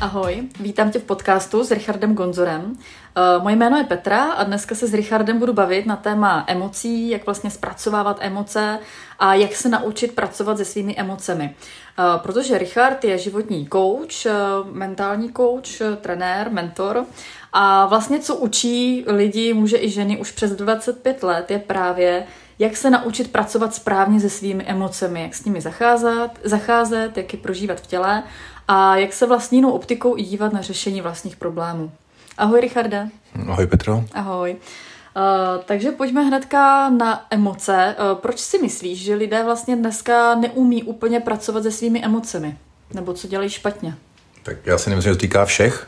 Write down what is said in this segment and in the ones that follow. Ahoj, vítám tě v podcastu s Richardem Gonzorem. Moje jméno je Petra a dneska se s Richardem budu bavit na téma emocí, jak vlastně zpracovávat emoce a jak se naučit pracovat se svými emocemi. Protože Richard je životní coach, mentální coach, trenér, mentor a vlastně co učí lidi, muže i ženy už přes 25 let je právě jak se naučit pracovat správně se svými emocemi, jak s nimi zacházet, jak je prožívat v těle a jak se vlastní jinou optikou i dívat na řešení vlastních problémů. Ahoj, Richarde. Ahoj, Petro. Ahoj. Takže pojďme hnedka na emoce. Proč si myslíš, že lidé vlastně dneska neumí úplně pracovat se svými emocemi? Nebo co dělají špatně? Tak já si nemyslím, že to týká všech,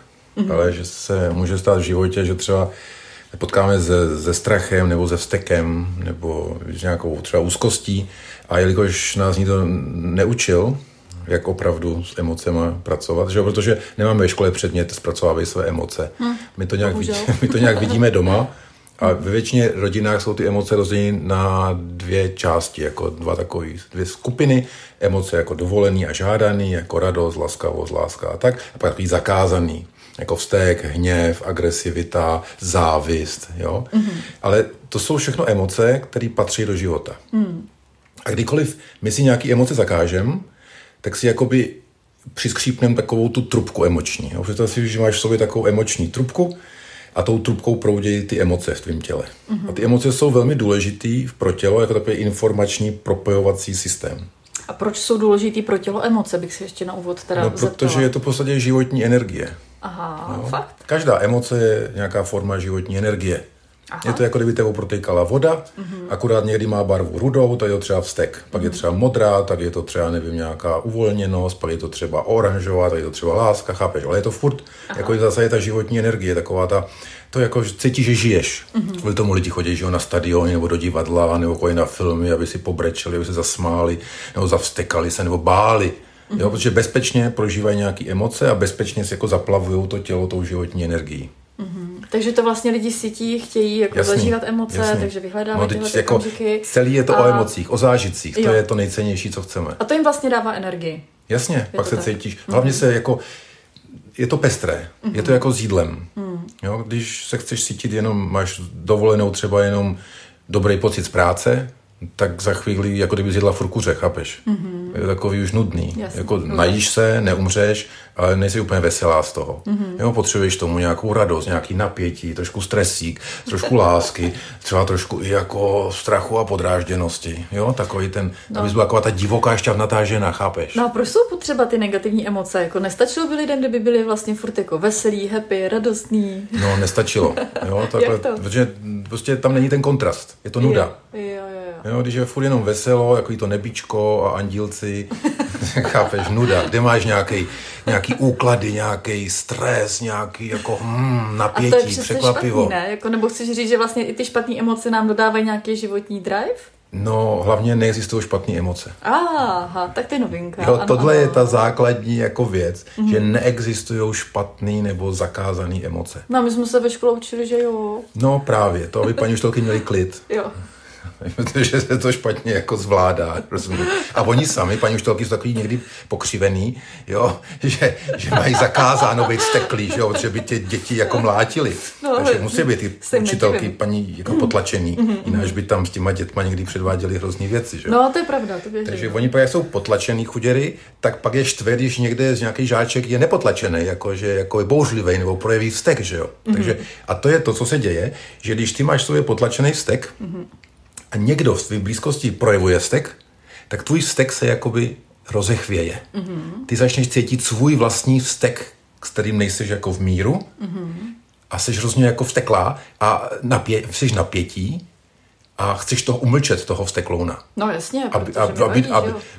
ale že se může stát v životě, že třeba potkáme se strachem nebo se vztekem nebo s nějakou třeba úzkostí a jelikož nás nikdo neučil, jak opravdu s emocema pracovat, že? Protože nemáme ve škole předmět zpracovávají své emoce. My to nějak vidíme doma a ve většině rodinách jsou ty emoce rozděleny na dvě části, jako dvě skupiny emoce, jako dovolený a žádaný, jako radost, laskavost, láska a tak, a pak takový zakázaný. Jako vztek, hněv, agresivita, závist, jo. Ale to jsou všechno emoce, které patří do života. A kdykoliv my si nějaké emoce zakážeme, tak si jakoby přiskřípneme takovou tu trubku emoční. Jo? Představ si, že máš v sobě takovou emoční trubku a tou trubkou proudí ty emoce v tvém těle. A ty emoce jsou velmi důležitý pro tělo, jako takový informační propojovací systém. A proč jsou důležitý pro tělo emoce, bych si ještě na úvod teda zeptala. Protože je to v podstatě životní energie. Aha, no, fakt? Každá emoce je nějaká forma životní energie. Aha. Je to jako kdyby tebou protékala voda, akorát někdy má barvu rudou, tak je to třeba vztek. Pak je třeba modrá, tak je to třeba, nevím, nějaká uvolněnost, pak je to třeba oranžová, tak je to třeba láska, chápeš? Ale je to furt, jako je zase ta životní energie, taková ta, to jako cítíš, že žiješ. Kvůli tomu lidi chodí, že jo, na stadion, nebo do divadla, nebo kojí na filmy, aby si pobrečeli, aby se zasmáli, nebo zavstekali se, nebo báli. Jo, protože bezpečně prožívají nějaké emoce a bezpečně si jako zaplavují to tělo tou životní energií. Takže to vlastně lidi cítí, chtějí jako zažívat emoce, takže vyhledávají tyhle okamžiky. Celý je to o emocích, o zážitcích, to je to nejcennější, co chceme. A to jim vlastně dává energii. Jasně, je pak se tak cítíš. Hlavně se jako, je to pestré, je to jako s jídlem. Jo, když se chceš cítit jenom, máš dovolenou třeba jenom dobrý pocit z práce, tak za chvíli, jako kdyby zjedla furt kuře, chápeš? Je takový už nudný. Jasně, jako najíš se, neumřeš, ale nejsi úplně veselá z toho. Jo, potřebuješ tomu nějakou radost, nějaký napětí, trošku stresík, trošku lásky, třeba trošku i jako strachu a podrážděnosti. Jo, takový ten, aby byla taková ta divoká šťavnatá žena, chápeš? No a proč jsou potřeba ty negativní emoce? Jako nestačilo by lidem, kdyby byli vlastně furt jako veselí, happy, radostní? No, nestačilo. Jo, takhle, protože prostě tam není ten kontrast. Je to nuda. Jo, když je furt jenom veselo, takový to nebíčko a andílci, chápeš, nuda, kde máš nějaký úklady, nějaký stres, nějaký jako napětí, překvapivo. A to je překvapivo. Špatný, ne? Jako, nebo chceš říct, že vlastně i ty špatné emoce nám dodávají nějaký životní drive? No, hlavně neexistují špatné emoce. Aha, tak to je novinka. Jo, tohle je ta základní jako věc, že neexistují špatné nebo zakázané emoce. No, my jsme se ve škole učili, že jo. No právě, to aby paní učitelky měly klid. Jo. Protože se to špatně jako zvládá. Rozumím. A oni sami, paní učitelky, jsou takový někdy pokřivený, jo, že mají zakázáno být steklí, jo, že by tě děti jako mlátili. No, takže musí být ty učitelky, paní jako potlačený, jinak by tam s těma dětma někdy předváděli hrozný věci. Že? No, to je pravda. To běží. Takže oni pak, jak jsou potlačený chuděry, tak pak je štve, když někde z nějaký žáček je nepotlačený, jako je bouřlivý nebo projeví vztek, že jo. Takže, a to je to, co se děje, že když ty máš sobě potlačený vztek, a někdo v tvým blízkosti projevuje vztek, tak tvůj vztek se jakoby rozechvěje. Ty začneš cítit svůj vlastní vztek, s kterým nejseš jako v míru a jsi hrozně jako vsteklá a jsi napětí a chceš toho umlčet, toho vzteklouna. No jasně,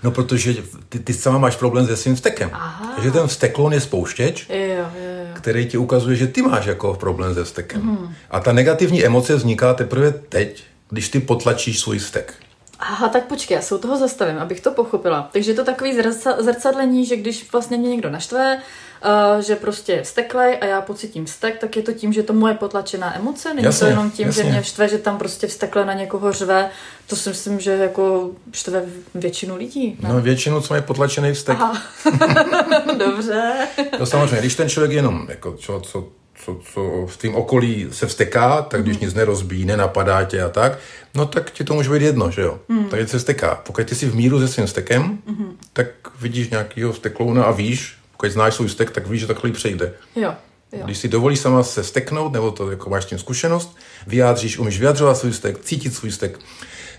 protože ty sama máš problém se svým vztekem. Aha. Takže ten vztekloun je spouštěč, který ti ukazuje, že ty máš jako problém se vztekem. A ta negativní emoce vzniká teprve teď, když ty potlačíš svůj vztek. Aha, tak počkej, já se u toho zastavím, abych to pochopila. Takže je to takový zrcadlení, že když vlastně mě někdo naštve, že prostě je vzteklej a já pocitím vztek, tak je to tím, že je to moje potlačená emoce, není jasně, to jenom tím, jasně. že mě štve, že tam prostě vztekle na někoho řve, to si myslím, že jako štve většinu lidí. Ne? No většinu, co mají potlačený vztek. Dobře. No samozřejmě, když ten člověk jenom, jako co v tvým okolí se vzteká, tak když nic nerozbíjí, nenapadá tě a tak, no tak ti to může být jedno, že jo? Takže se vzteká. Pokud ty jsi v míru se svým vztekem, tak vidíš nějakýho vzteklouna a víš, když znáš svůj vztek, tak víš, že takhle přejde. Jo. Když si dovolíš sama se vzteknout, nebo to jako máš tím zkušenost, umíš vyjadřovat svůj vztek, cítit svůj vztek,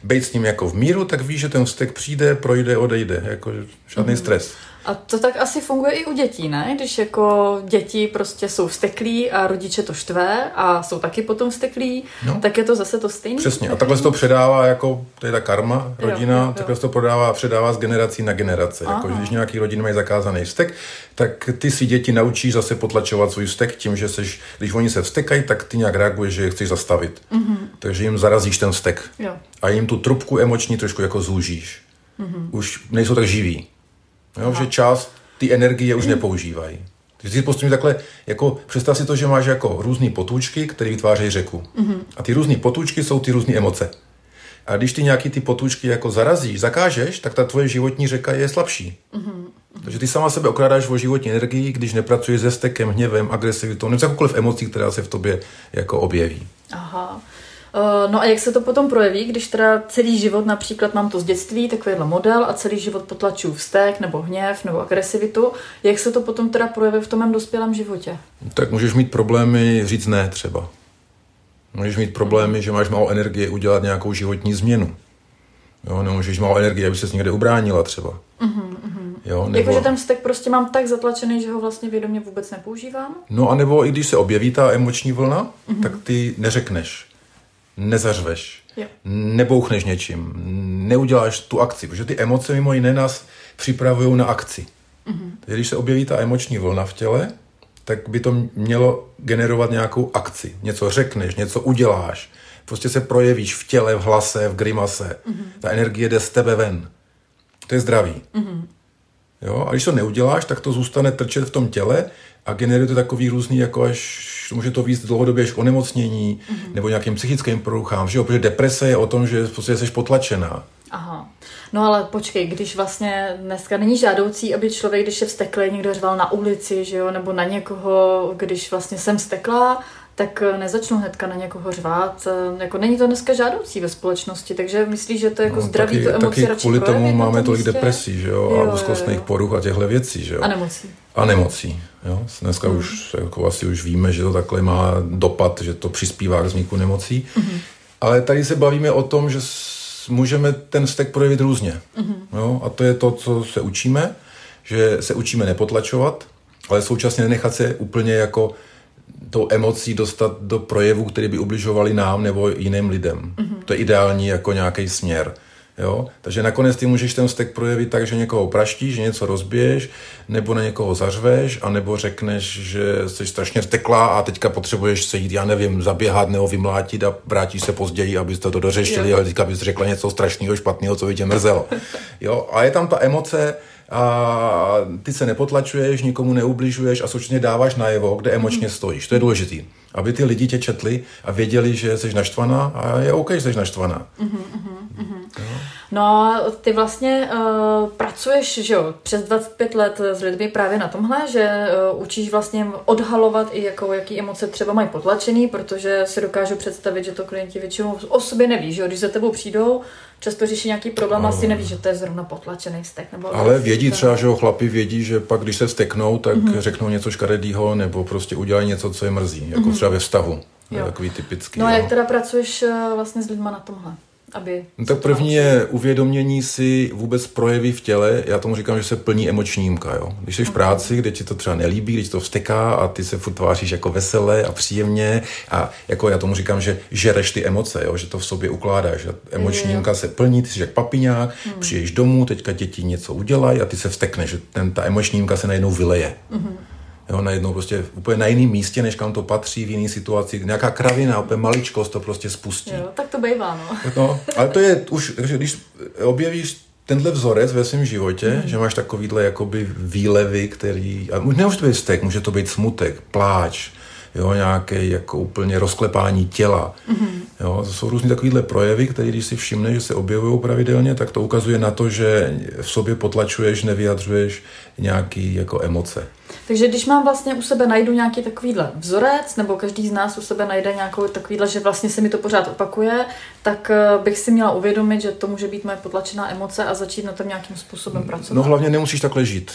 být s ním jako v míru, tak víš, že ten vztek přijde, projde, odejde, jako žádný stres. A to tak asi funguje i u dětí, ne? Když jako děti prostě jsou vzteklí a rodiče to štve a jsou taky potom vzteklí, tak je to zase to stejné. Přesně. A takhle se to předává, jako to je ta karma, rodina, takhle se to předává z generací na generace. Jako, když nějaký rodiny mají zakázaný vztek, tak ty si děti naučíš zase potlačovat svůj vztek tím, že když oni se vztekají, tak ty nějak reaguješ, že je chceš zastavit. Takže jim zarazíš ten vztek. A jim tu trubku emoční trošku jako zúžíš. Už nejsou tak živí. Jo, že část ty energie už nepoužívají. Takže si postupně takhle, jako představ si to, že máš jako různý potůčky, které vytvářejí řeku. A ty různý potůčky jsou ty různé emoce. A když ty nějaký ty potůčky jako zarazíš, zakážeš, tak ta tvoje životní řeka je slabší. Takže ty sama sebe okrádáš o životní energii, když nepracuješ se stekem, hněvem, agresivitou, nebo jakoukoliv emocí, která se v tobě jako objeví. No a jak se to potom projeví, když teda celý život, například mám to z dětství, takovýhle model a celý život potlačuju vztek, nebo hněv, nebo agresivitu, jak se to potom teda projeví v tom mém dospělém životě? Tak můžeš mít problémy říct ne třeba. Můžeš mít problémy, že máš málo energie udělat nějakou životní změnu. Jo, nemůžeš málo energie, aby ses někde ubránila třeba. Jo, nebo... Jakože ten vztek prostě mám tak zatlačený, že ho vlastně vědomě vůbec nepoužívám? No a nebo i když se objeví ta emoční vlna, tak ty neřekneš. Nezařveš, nebouchneš něčím, neuděláš tu akci, protože ty emoce mimo jiné nás připravují na akci. Takže když se objeví ta emoční vlna v těle, tak by to mělo generovat nějakou akci. Něco řekneš, něco uděláš, prostě se projevíš v těle, v hlase, v grimase. Ta energie jde z tebe ven. To je zdraví. Jo? A když to neuděláš, tak to zůstane trčet v tom těle a generuje to takový různý, jako až může to víc dlouhodobě až onemocnění nebo nějakým psychickým poruchám, že jo? Protože deprese je o tom, že prostě jsi potlačená. No ale počkej, když vlastně dneska není žádoucí, aby člověk, když je vzteklý, někdo řval na ulici, že jo? Nebo na někoho, když vlastně jsem vztekla, tak nezačnu hnedka na někoho řvát. Jako není to dneska žádoucí ve společnosti, takže myslíš, že to je jako zdraví taky, tu emoci radši kvůli tomu máme tolik depresí, že jo? A úzkostných poruch a těchto věcí, že jo? A nemocí. Jo? Dneska už jako asi už víme, že to takhle má dopad, že to přispívá k vzniku nemocí. Ale tady se bavíme o tom, že můžeme ten vztek projevit různě. Jo? A to je to, co se učíme, že se učíme nepotlačovat, ale současně nenechat se úplně jako tou emocí dostat do projevů, které by ubližovaly nám nebo jiným lidem. To je ideální jako nějaký směr. Jo? Takže nakonec ty můžeš ten vztek projevit tak, že někoho praštíš, že něco rozbiješ, nebo na někoho zařveš, anebo řekneš, že jsi strašně vzteklá a teďka potřebuješ se jít, já nevím, zaběhat nebo vymlátit a vrátíš se později, abyste to dořešili, ale teďka bys řekla něco strašného, špatného, co by tě mrzelo. Jo? A je tam ta emoce a ty se nepotlačuješ, nikomu neubližuješ a současně dáváš najevo, kde emočně stojíš. To je důležitý, aby ty lidi tě četli a věděli, že jsi naštvaná a je OK, že jsi naštvaná. No ty vlastně pracuješ, že jo, přes 25 let s lidmi právě na tomhle, že učíš vlastně odhalovat i jaký emoce třeba mají potlačený, protože si dokážu představit, že to klienti většinou o sobě neví, že jo, když za tebou přijdou, často řeší nějaký problém, asi neví, že to je zrovna potlačený vztek. Ale vědí třeba, že chlapi vědí, že pak když se vzteknou, tak řeknou něco škaredýho nebo prostě udělají něco, co je mrzí, jako třeba ve vztahu, takový typický. No a jak teda pracuješ vlastně s lidma na tomhle? No tak první je uvědomění si vůbec projevy v těle. Já tomu říkám, že se plní emoční jímka, jo. Když jsi v práci, kde ti to třeba nelíbí, když to vzteká a ty se furt tváříš jako veselé a příjemně a jako já tomu říkám, že žereš ty emoce, jo, že to v sobě ukládáš. Emoční jímka se plní, ty jsi jak papiňák, přijdeš domů, teďka děti něco udělají a ty se vztekneš, že ta emoční jímka se najednou vyleje. Jo, najednou prostě úplně na jiném místě, než kam to patří, v jiné situaci. Nějaká kravina, úplně maličkost to prostě spustí. Jo, tak to bývá, no. No ale to je už, když objevíš tenhle vzorec ve svém životě, že máš takovýhle jakoby výlevy, který, a může to být vztek, může to být smutek, pláč, jo, nějaké jako úplně rozklepání těla. Jo, to jsou různý takovýhle projevy, které když si všimneš, že se objevují pravidelně, tak to ukazuje na to, že v sobě potlačuješ, nevyjadřuješ nějaký jako emoce. Takže když mám vlastně u sebe najdu nějaký takovýhle vzorec, nebo každý z nás u sebe najde nějakou takovýhle, že vlastně se mi to pořád opakuje, tak bych si měla uvědomit, že to může být moje potlačená emoce a začít na tom nějakým způsobem pracovat. No hlavně nemusíš takhle žít.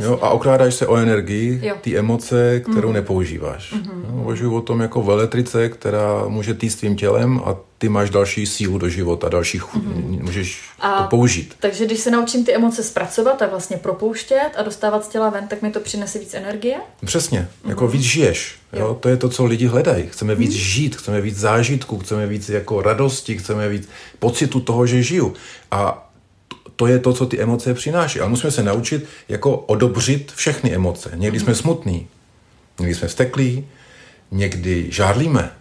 Jo, a okrádáš se o energii, ty emoce, kterou nepoužívaš. Uvažuji o tom jako v elektrice, která může týst tvým tělem a ty máš další sílu do života, další můžeš to použít. Takže když se naučím ty emoce zpracovat a vlastně propouštět a dostávat z těla ven, tak mi to přinese víc energie? Přesně, jako víc žiješ. Jo? To je to, co lidi hledají. Chceme víc žít, chceme víc zážitků, chceme víc jako radosti, chceme víc pocitu toho, že žiju. A to je to, co ty emoce přináší. Ale musíme se naučit jako odobřit všechny emoce. Někdy jsme smutní, někdy jsme vzteklí, někdy žárlíme,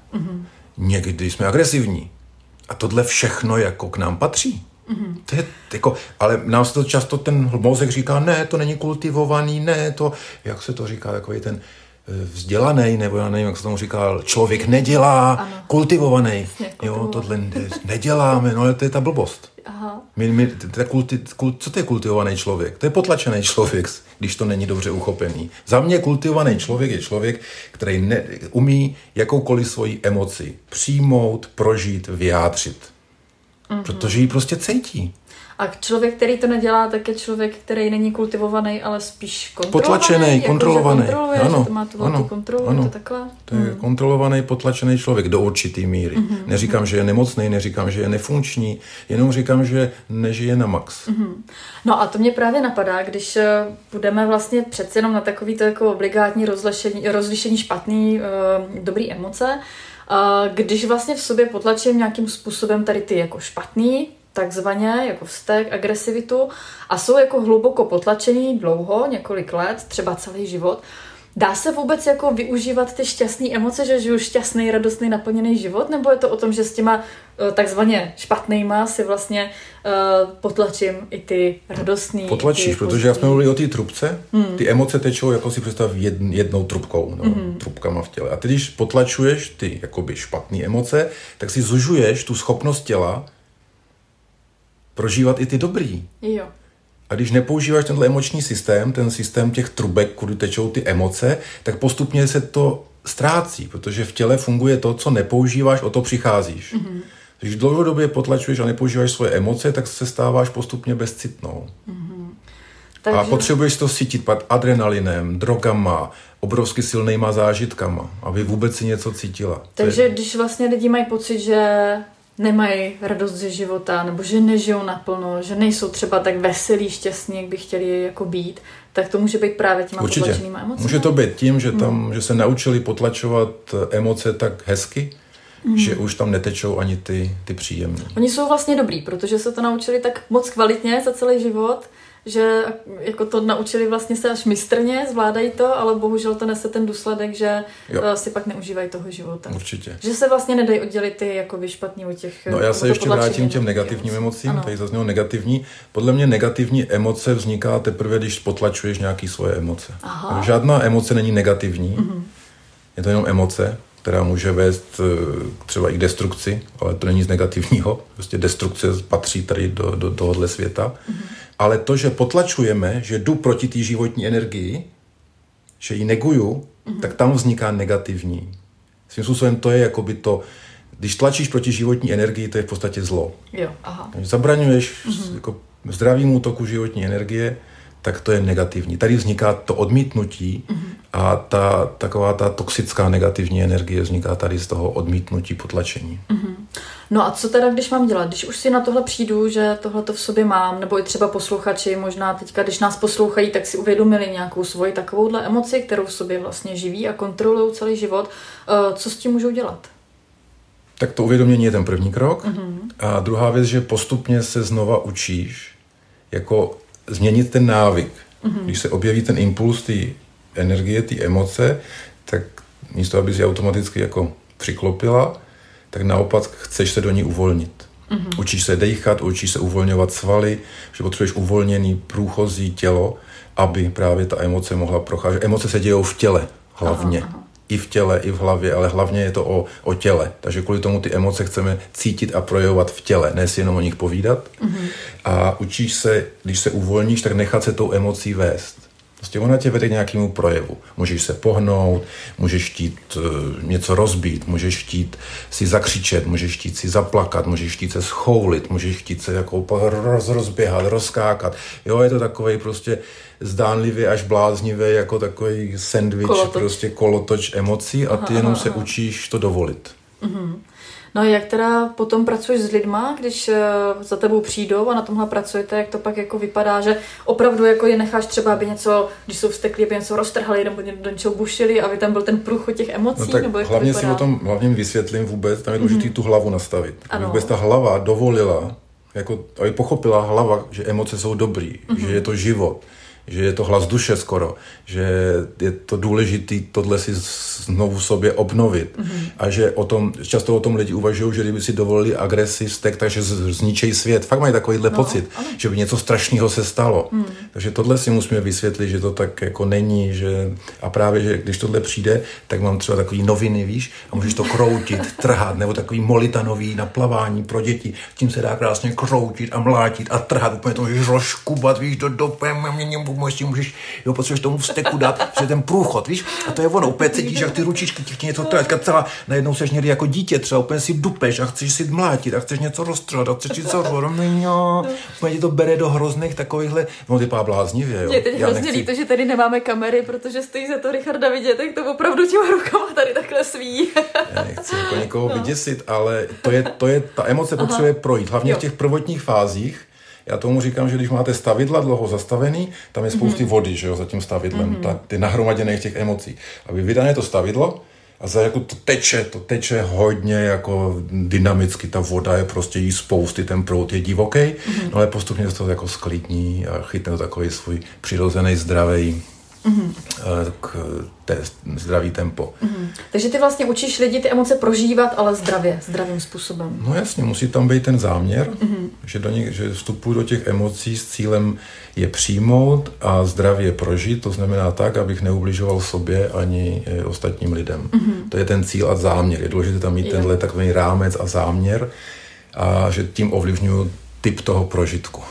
někdy jsme agresivní. A tohle všechno jako k nám patří. To je, jako, ale nám se to často ten mozek říká, ne, to není kultivovaný, ne, to, jak se to říká, takový ten vzdělaný, nebo já nevím, jak se tomu říká, člověk nedělá, kultivovaný. Jo, tohle neděláme, no ale to je ta blbost. Co to je kultivovaný člověk? To je potlačený člověk, když to není dobře uchopený. Za mě kultivovaný člověk je člověk, který umí jakoukoliv svoji emoci přijmout, prožít, vyjádřit. Protože ji prostě cítí. A člověk, který to nedělá, tak je člověk, který není kultivovaný, ale spíš kontrolovaný. Potlačený, kontrolovaný. Jako, že kontroluje, ano, že to má tu kontrolu, ano, to takhle. To je kontrolovaný, potlačený člověk do určitý míry. Neříkám, že je nemocný, neříkám, že je nefunkční, jenom říkám, že nežije na max. No a to mě právě napadá, když budeme vlastně přece jenom na takovýto jako obligátní rozlišení špatný, dobrý emoce, když vlastně v sobě potlačím nějakým způsobem tady ty jako špatný, takzvaně, jako vztek, agresivitu a jsou jako hluboko potlačený dlouho, několik let, třeba celý život. Dá se vůbec jako využívat ty šťastné emoce, že žiju šťastný, radostný, naplněný život? Nebo je to o tom, že s těma takzvaně špatnýma si vlastně potlačím i ty radostný? Potlačíš, protože já jsme mluvili o té trubce. Ty emoce tečou, jako si představ jednou trubkou, nebo trubkama v těle. A ty, když potlačuješ ty jakoby špatné emoce, tak si zužuješ tu schopnost těla prožívat i ty dobrý. Jo. A když nepoužíváš tenhle emoční systém, ten systém těch trubek, kudy tečou ty emoce, tak postupně se to ztrácí, protože v těle funguje to, co nepoužíváš, o to přicházíš. Když dlouhodobě potlačuješ a nepoužíváš svoje emoce, tak se stáváš postupně bezcitnou. Takže... A potřebuješ to cítit adrenalinem, drogama, obrovsky silnýma zážitkama, aby vůbec si něco cítila. Takže když vlastně lidi mají pocit, že nemají radost ze života, nebo že nežijou naplno, že nejsou třeba tak veselí, šťastní, jak by chtěli jako být, tak to může být právě těma potlačenýma emocemi. Může to být tím, že tam, že se naučili potlačovat emoce tak hezky, že už tam netečou ani ty příjemné. Oni jsou vlastně dobrý, protože se to naučili tak moc kvalitně za celý život, že jako to naučili vlastně se až mistrně, zvládají to, ale bohužel to nese ten důsledek, že si pak neužívají toho života. Určitě. Že se vlastně nedají oddělit ty jakoby špatný od těch... No já se ještě vrátím k těm negativním emocím, tady zaznělo negativní. Podle mě negativní emoce vzniká teprve, když potlačuješ nějaké svoje emoce. Žádná emoce není negativní, je to jenom emoce, která může vést třeba i k destrukci, ale to není z negativního. Prostě destrukce patří tady do tohohle světa. Ale to, že potlačujeme, že jdu proti té životní energii, že ji neguju, tak tam vzniká negativní. Svým způsobem to je jakoby to, když tlačíš proti životní energii, to je v podstatě zlo. Jo, aha. Zabraňuješ jako zdravému toku životní energie, tak to je negativní. Tady vzniká to odmítnutí a taková ta toxická negativní energie vzniká tady z toho odmítnutí, potlačení. No a co teda, když mám dělat? Když už si na tohle přijdu, že tohleto v sobě mám, nebo i třeba posluchači, možná teďka, když nás poslouchají, tak si uvědomili nějakou svoji takovouhle emoci, kterou v sobě vlastně živí a kontrolují celý život. Co s tím můžou dělat? Tak to uvědomění je ten první krok. A druhá věc, že postupně se znova učíš, jako změnit ten návyk. Když se objeví ten impuls té energie, té emoce, tak místo, aby si automaticky jako přiklopila, tak naopak chceš se do ní uvolnit. Mm-hmm. Učíš se dejchat, učíš se uvolňovat svaly, že potřebuješ uvolněný průchozí tělo, aby právě ta emoce mohla procházet. Emoce se dějou v těle hlavně. Aha, aha. I v těle, i v hlavě, ale hlavně je to o těle. Takže kvůli tomu ty emoce chceme cítit a projevovat v těle, ne si jenom o nich povídat. Mm-hmm. A učíš se, když se uvolníš, tak nechat se tou emocí vést. Prostě ona tě vede k nějakému projevu. Můžeš se pohnout, můžeš chtít něco rozbít, můžeš chtít si zakřičet, můžeš chtít si zaplakat, můžeš chtít se schoulit, můžeš chtít se jako rozběhat, rozkákat. Jo, je to takovej prostě zdánlivě až bláznivý, jako takový sandwich, prostě kolotoč emocí a ty jenom se učíš to dovolit. Mm-hmm. No jak teda potom pracuješ s lidma, když za tebou přijdou a na tomhle pracujete, jak to pak jako vypadá, že opravdu jako je necháš třeba, aby něco, když jsou vzteklí, aby něco roztrhali, nebo do něčeho bušili, aby tam byl ten průchod těch emocí? No tak nebo jak hlavně to si o tom hlavně vysvětlím vůbec, tam je důležitý tu hlavu nastavit. Vůbec ta hlava dovolila, jako, aby pochopila hlava, že emoce jsou dobrý, že je to život, že je to hlas duše skoro, že je to důležitý tohle si znovu sobě obnovit. Mm-hmm. A že o tom, často o tom lidi uvažují, že kdyby si dovolili agresi, vztek, takže zničejí svět. Fakt mají takovýhle pocit, ale že by něco strašného se stalo. Mm. Takže tohle si musíme vysvětlit, že to tak jako není. Že... A právě, že když tohle přijde, tak mám třeba takový noviny, víš, a můžeš to kroutit, trhat, nebo takový molitanový na plavání pro děti. Tím se dá krásně kroutit a mlátit a trhat, úplně to můžeš rozkubat, víš, do dope, můžeš, jo, potřebuješ tomu vzteku dát, že ten průchod, víš, a to je ono, úplně cítíš, jak ty ručičky ti něco trátka celá, najednou seš někdy jako dítě třeba, úplně si dupeš a chceš si mlátit a chceš něco rozstřelit a chceš něco rozuměňo, úplně ti to bere do hrozných takovýchhle, no typá bláznivě, jo. Je teď hrozně líto, že tady nemáme kamery, protože stojí za to Richarda vidět, tak to opravdu těma rukama tady takhle sví. Já nechci jako nikoho vyděsit, ale to je ta emoce potřebuje projít, hlavně v těch prvotních fázích. Já tomu říkám, že když máte stavidla dlouho zastavený, tam je spousty vody, že jo, za tím stavidlem, ty nahromaděných těch emocí. A vy vydáte to stavidlo a za jako to teče hodně jako dynamicky, ta voda je prostě jí spousty, ten proud je divoký, no ale postupně se to jako sklidní a chytne to takový svůj přirozený zdravý zdravý tempo. Takže ty vlastně učíš lidi ty emoce prožívat, ale zdravým způsobem. No jasně, musí tam být ten záměr, že vstupuji do těch emocí s cílem je přijmout a zdravě prožít, to znamená tak, abych neubližoval sobě ani ostatním lidem. To je ten cíl a záměr. Je důležité tam mít tenhle takový rámec a záměr a že tím ovlivňuji typ toho prožitku.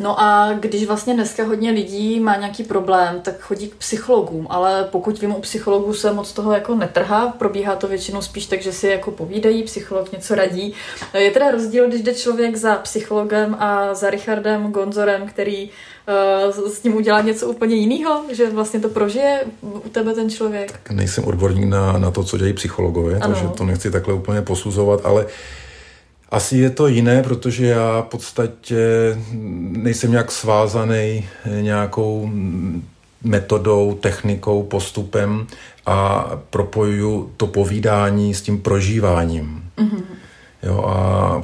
No a když vlastně dneska hodně lidí má nějaký problém, tak chodí k psychologům, ale pokud vím, u psychologů se moc toho jako netrhá, probíhá to většinou spíš tak, že si jako povídají, psycholog něco radí. Je teda rozdíl, když jde člověk za psychologem a za Richardem Gonzorem, který s ním udělá něco úplně jiného, že vlastně to prožije u tebe ten člověk? Tak nejsem odborník na to, co dělají psychologové, takže to nechci takhle úplně posuzovat, ale asi je to jiné, protože já v podstatě nejsem nějak svázaný nějakou metodou, technikou, postupem a propojuju to povídání s tím prožíváním. Jo, a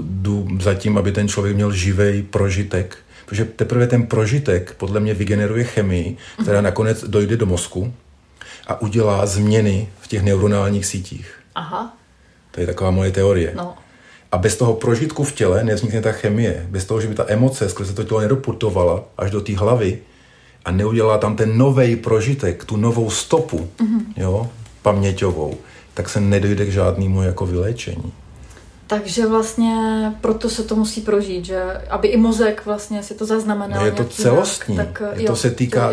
jdu za tím, aby ten člověk měl živej prožitek, protože teprve ten prožitek podle mě vygeneruje chemii, která nakonec dojde do mozku a udělá změny v těch neuronálních sítích. Aha. To je taková moje teorie. No. A bez toho prožitku v těle nevznikne ta chemie. Bez toho, že by ta emoce skrze to tělo nedoputovala až do té hlavy a neudělala tam ten novej prožitek, tu novou stopu, jo, paměťovou, tak se nedojde k žádnému jako vyléčení. Takže vlastně proto se to musí prožít, že aby i mozek vlastně si to zaznamenal. No je to celostní.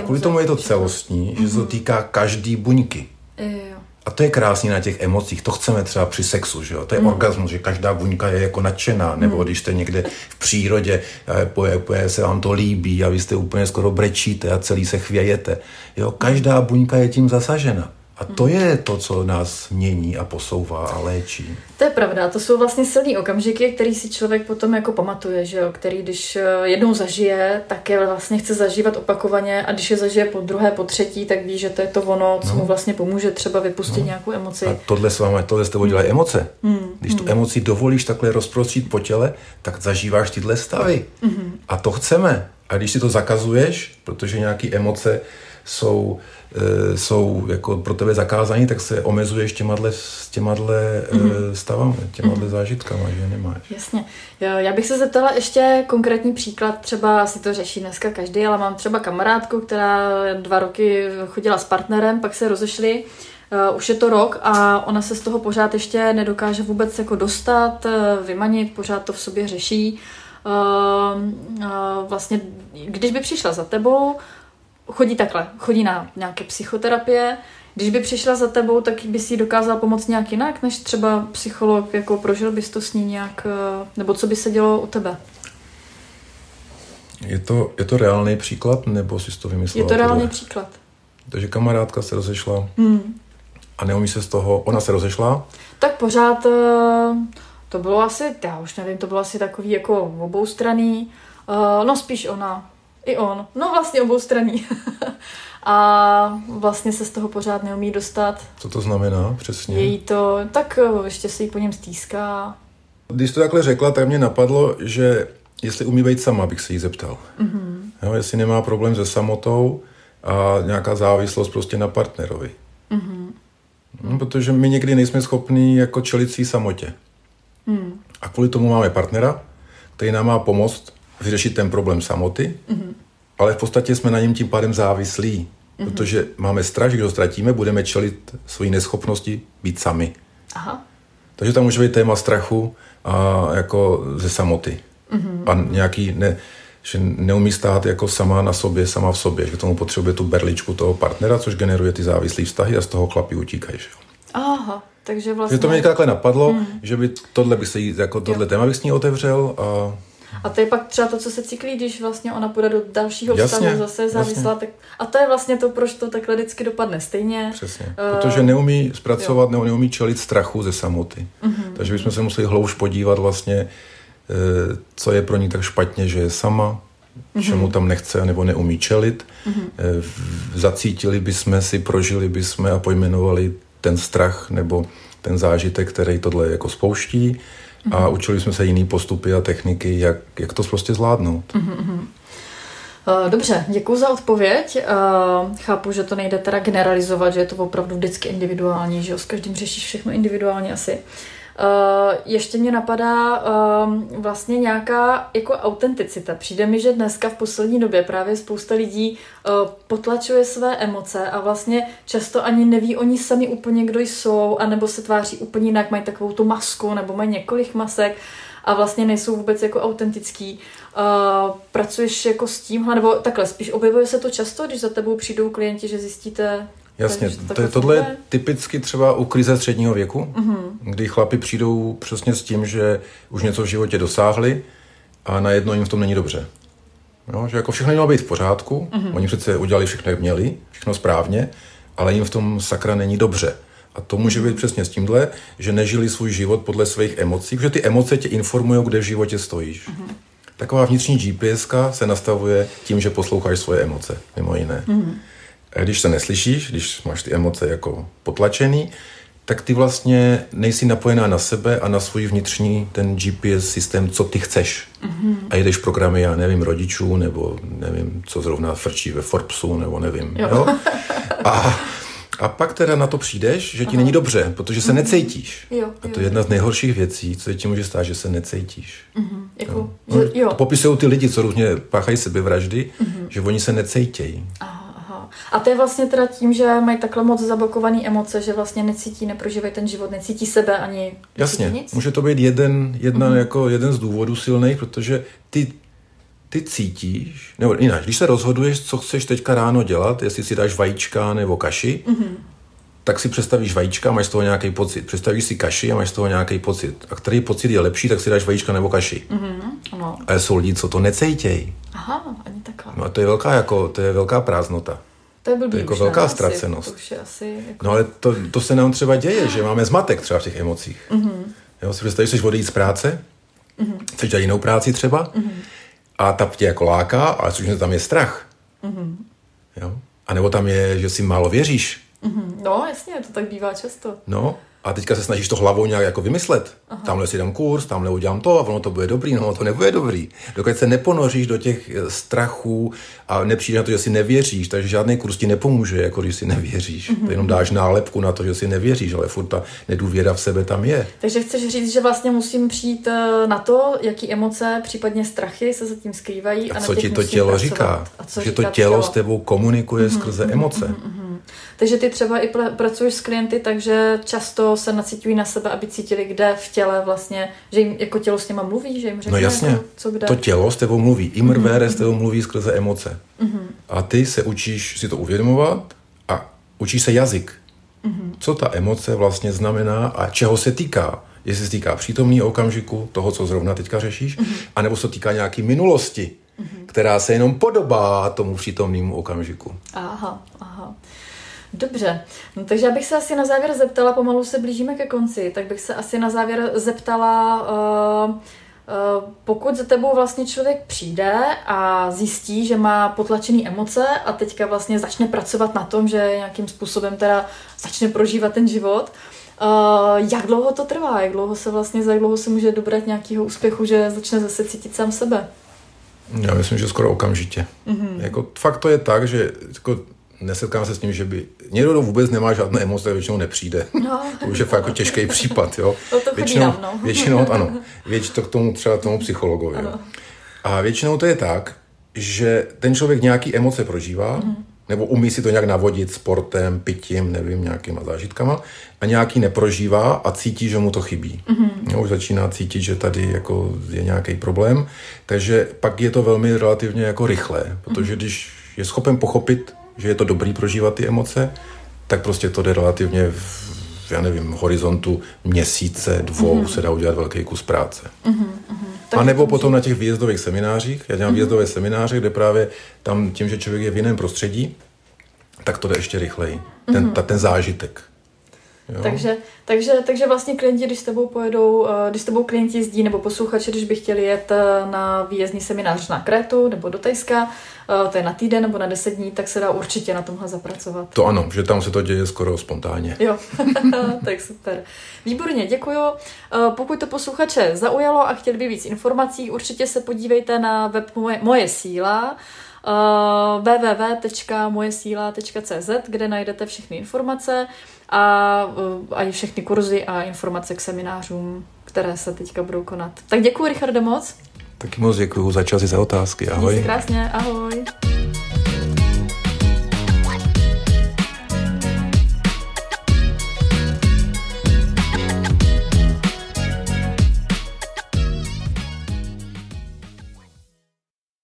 Kvůli tomu je to celostní, že se to týká každý buňky. Jo. A to je krásný na těch emocích, to chceme třeba při sexu, že jo? To je orgasmus, že každá buňka je jako nadšená, nebo když jste někde v přírodě, se vám to líbí a vy jste úplně skoro brečíte a celý se chvějete. Jo? Každá buňka je tím zasažena. A to je to, co nás mění a posouvá a léčí. To je pravda, to jsou vlastně silný okamžiky, který si člověk potom jako pamatuje, že jo, který když jednou zažije, tak je vlastně chce zažívat opakovaně a když je zažije po druhé, po třetí, tak ví, že to je to ono, co mu vlastně pomůže třeba vypustit nějakou emoci. A tohle s tebou dělají emoce. Když tu emoci dovolíš takhle rozprostřít po těle, tak zažíváš tyhle stavy. A to chceme. A když si to zakazuješ, protože nějaký emoce jsou jako pro tebe zakázaní, tak se omezuješ těma stavami, těma zážitkama, že nemáš. Jasně. Jo, já bych se zeptala ještě konkrétní příklad, třeba si to řeší dneska každý, ale mám třeba kamarádku, která 2 roky chodila s partnerem, pak se rozešli, už je to rok a ona se z toho pořád ještě nedokáže vůbec jako dostat, vymanit, pořád to v sobě řeší. Vlastně, když by přišla za tebou, chodí na nějaké psychoterapie, když by přišla za tebou, tak by si dokázala pomoct nějak jinak, než třeba psycholog, jako prožil bys to s ní nějak, nebo co by se dělo u tebe? Je to reálný příklad, nebo jsi to vymyslela? Je to reálný příklad. Takže kamarádka se rozešla a neumí se z toho, ona se rozešla? Tak pořád, to bylo asi, já už nevím, to bylo asi takový jako oboustranný, no spíš ona, i on, no vlastně oboustranný. A vlastně se z toho pořád neumí dostat. Co to znamená přesně? Její to, tak ještě se jí po něm stýská. Když to takhle řekla, tak mě napadlo, že jestli umí být sama, bych se jí zeptal. Mm-hmm. Jo, jestli nemá problém se samotou a nějaká závislost prostě na partnerovi. Mm-hmm. No, protože my někdy nejsme schopní jako čelit si samotě. Mm. A kvůli tomu máme partnera, který nám má pomoct vyřešit ten problém samoty, ale v podstatě jsme na něm tím pádem závislí, protože máme strach, že když ho ztratíme, budeme čelit svojí neschopnosti být sami. Aha. Takže tam může být téma strachu a jako ze samoty. Mm-hmm. A nějaký, že neumí stát jako sama na sobě, sama v sobě, že k tomu potřebuje tu berličku toho partnera, což generuje ty závislý vztahy a z toho chlapi utíkají. Aha. Takže vlastně... Že to mě takhle napadlo, že by tohle bych se jí, jako tohle téma bych s ní otevřel a... A to je pak třeba to, co se cyklí, když vlastně ona půjde do dalšího vztahu, zase závislá. Tak... A to je vlastně to, proč to takhle vždycky dopadne stejně. Přesně. Protože neumí zpracovat, nebo neumí čelit strachu ze samoty. Mm-hmm. Takže bychom se museli hloubš podívat vlastně, co je pro ní tak špatně, že je sama, čemu tam nechce nebo neumí čelit. Mm-hmm. Zacítili bychom si, prožili bychom a pojmenovali ten strach nebo ten zážitek, který tohle jako spouští a učili jsme se jiný postupy a techniky, jak to prostě zvládnout. Dobře, děkuji za odpověď. Chápu, že to nejde teda generalizovat, že je to opravdu vždycky individuální, že jo, s každým řešíš všechno individuálně asi. Ještě mě napadá vlastně nějaká jako autenticita. Přijde mi, že dneska v poslední době právě spousta lidí potlačuje své emoce a vlastně často ani neví oni sami úplně, kdo jsou, anebo se tváří úplně jinak, mají takovou tu masku, nebo mají několik masek a vlastně nejsou vůbec jako autentický. Pracuješ jako s tímhle, nebo takhle, spíš objevuje se to často, když za tebou přijdou klienti, že zjistíte... Jasně, tohle je typicky třeba u krize středního věku, kdy chlapi přijdou přesně s tím, že už něco v životě dosáhli a najednou jim v tom není dobře. Jo, že jako všechno mělo být v pořádku, oni přece udělali všechno, jak měli, všechno správně, ale jim v tom sakra není dobře. A to může být přesně s tímhle, že nežili svůj život podle svých emocí, protože ty emoce tě informují, kde v životě stojíš. Taková vnitřní GPSka se nastavuje tím, že posloucháš svoje emoce, mimo jiné. A když se neslyšíš, když máš ty emoce jako potlačený, tak ty vlastně nejsi napojená na sebe a na svůj vnitřní ten GPS systém, co ty chceš. A jedeš programy, já nevím, rodičů, nebo nevím, co zrovna frčí ve Forbesu, nebo nevím. Jo? A pak teda na to přijdeš, že ti není dobře, protože se necítíš. A to je jedna z nejhorších věcí, co ti může stát, že se necítíš. Jako, no, to popisují ty lidi, co různě páchají sebevraždy, že oni se necítějí. A to je vlastně teda tím, že mají takhle moc zablokované emoce, že vlastně necítí, neprožívají ten život, necítí sebe ani Jasně, nic? Může to být jako jeden z důvodů silných, protože ty cítíš, nebo jinak, když se rozhoduješ, co chceš teďka ráno dělat, jestli si dáš vajíčka nebo kaši, tak si představíš vajíčka a máš z toho nějaký pocit. Představíš si kaši a máš z toho nějaký pocit. A který pocit je lepší, tak si dáš vajíčka nebo kaši. No. A jsou lidi, co to necítějí. Aha, ani takhle. No a to je velká prázdnota. To je jako velká ztracenost. Jako... No ale to se nám třeba děje, že máme zmatek třeba v těch emocích. Jo, si představíš, že chceš odejít z práce, chceš dělat jinou práci třeba, a ta tě jako láká, ale což tam je strach. Jo? A nebo tam je, že si málo věříš. No jasně, to tak bývá často. No A teďka se snažíš to hlavou nějak jako vymyslet. Aha. Tamhle si dám kurz, tamhle udělám to a ono to bude dobrý, no to nebude dobrý. Dokud se neponoříš do těch strachů a nepřijde na to, že si nevěříš, takže žádný kurz ti nepomůže, jako když si nevěříš. Mm-hmm. To jenom dáš nálepku na to, že si nevěříš, ale furt ta nedůvěra v sebe tam je. Takže chceš říct, že vlastně musím přijít na to, jaký emoce, případně strachy se zatím skrývají a co ti to tělo pracovat. Říká? Že to tělo s tebou komunikuje skrze emoce. Takže ty třeba i pracuješ s klienty, takže často se naciťují na sebe, aby cítili, kde v těle vlastně, že jim jako tělo s těma mluví, že jim řekne, no jasně, co kde. To tělo s tebou mluví, imrvére s tebou mluví skrze emoce. A ty se učíš si to uvědomovat a učíš se jazyk. Co ta emoce vlastně znamená a čeho se týká. Jestli se týká přítomného okamžiku, toho, co zrovna teďka řešíš, anebo se týká nějaký minulosti, která se jenom podobá tomu přítomnému okamžiku. Aha. Dobře, no, takže abych se asi na závěr zeptala, pomalu se blížíme ke konci, tak bych se asi na závěr zeptala, pokud za tebou vlastně člověk přijde a zjistí, že má potlačené emoce a teďka vlastně začne pracovat na tom, že nějakým způsobem teda začne prožívat ten život, jak dlouho to trvá, jak dlouho se může dobrat nějakého úspěchu, že začne zase cítit sám sebe? Já myslím, že skoro okamžitě. Jako, fakt to je tak, že jako, nesetkám se s tím, že by... Někdo, kdo vůbec nemá žádné emoce, většinou nepřijde. No. To už je fakt jako těžký případ, jo. To většinou to k tomu třeba tomu psychologovi. Jo? A většinou to je tak, že ten člověk nějaký emoce prožívá, nebo umí si to nějak navodit sportem, pitím, nevím, nějakýma zážitkama, a nějaký neprožívá a cítí, že mu to chybí. Jo, už začíná cítit, že tady jako je nějaký problém, takže pak je to velmi relativně jako rychlé, protože když je schopen pochopit, že je to dobrý prožívat ty emoce, tak prostě to jde relativně v horizontu měsíce, dvou se dá udělat velký kus práce. A nebo potom na těch výjezdových seminářích, já dělám výjezdové semináře, kde právě tam tím, že člověk je v jiném prostředí, tak to jde ještě rychleji. Ten zážitek. Takže vlastně klienti, když s tebou pojedou, když s tebou klienti jezdí, nebo posluchači, když by chtěli jet na výjezdní seminář na Krétu nebo do Thajska, to je na týden nebo na 10 dní, tak se dá určitě na tomhle zapracovat. To ano, že tam se to děje skoro spontánně. Jo, tak super. Výborně, děkuju. Pokud to posluchače zaujalo a chtěli by víc informací, určitě se podívejte na web Moje síla, www.mojesíla.cz, kde najdete všechny informace a všechny kurzy a informace k seminářům, které se teďka budou konat. Tak děkuji, Richarde, moc. Taky moc děkuji za čas i za otázky. Ahoj. Měj se krásně, ahoj.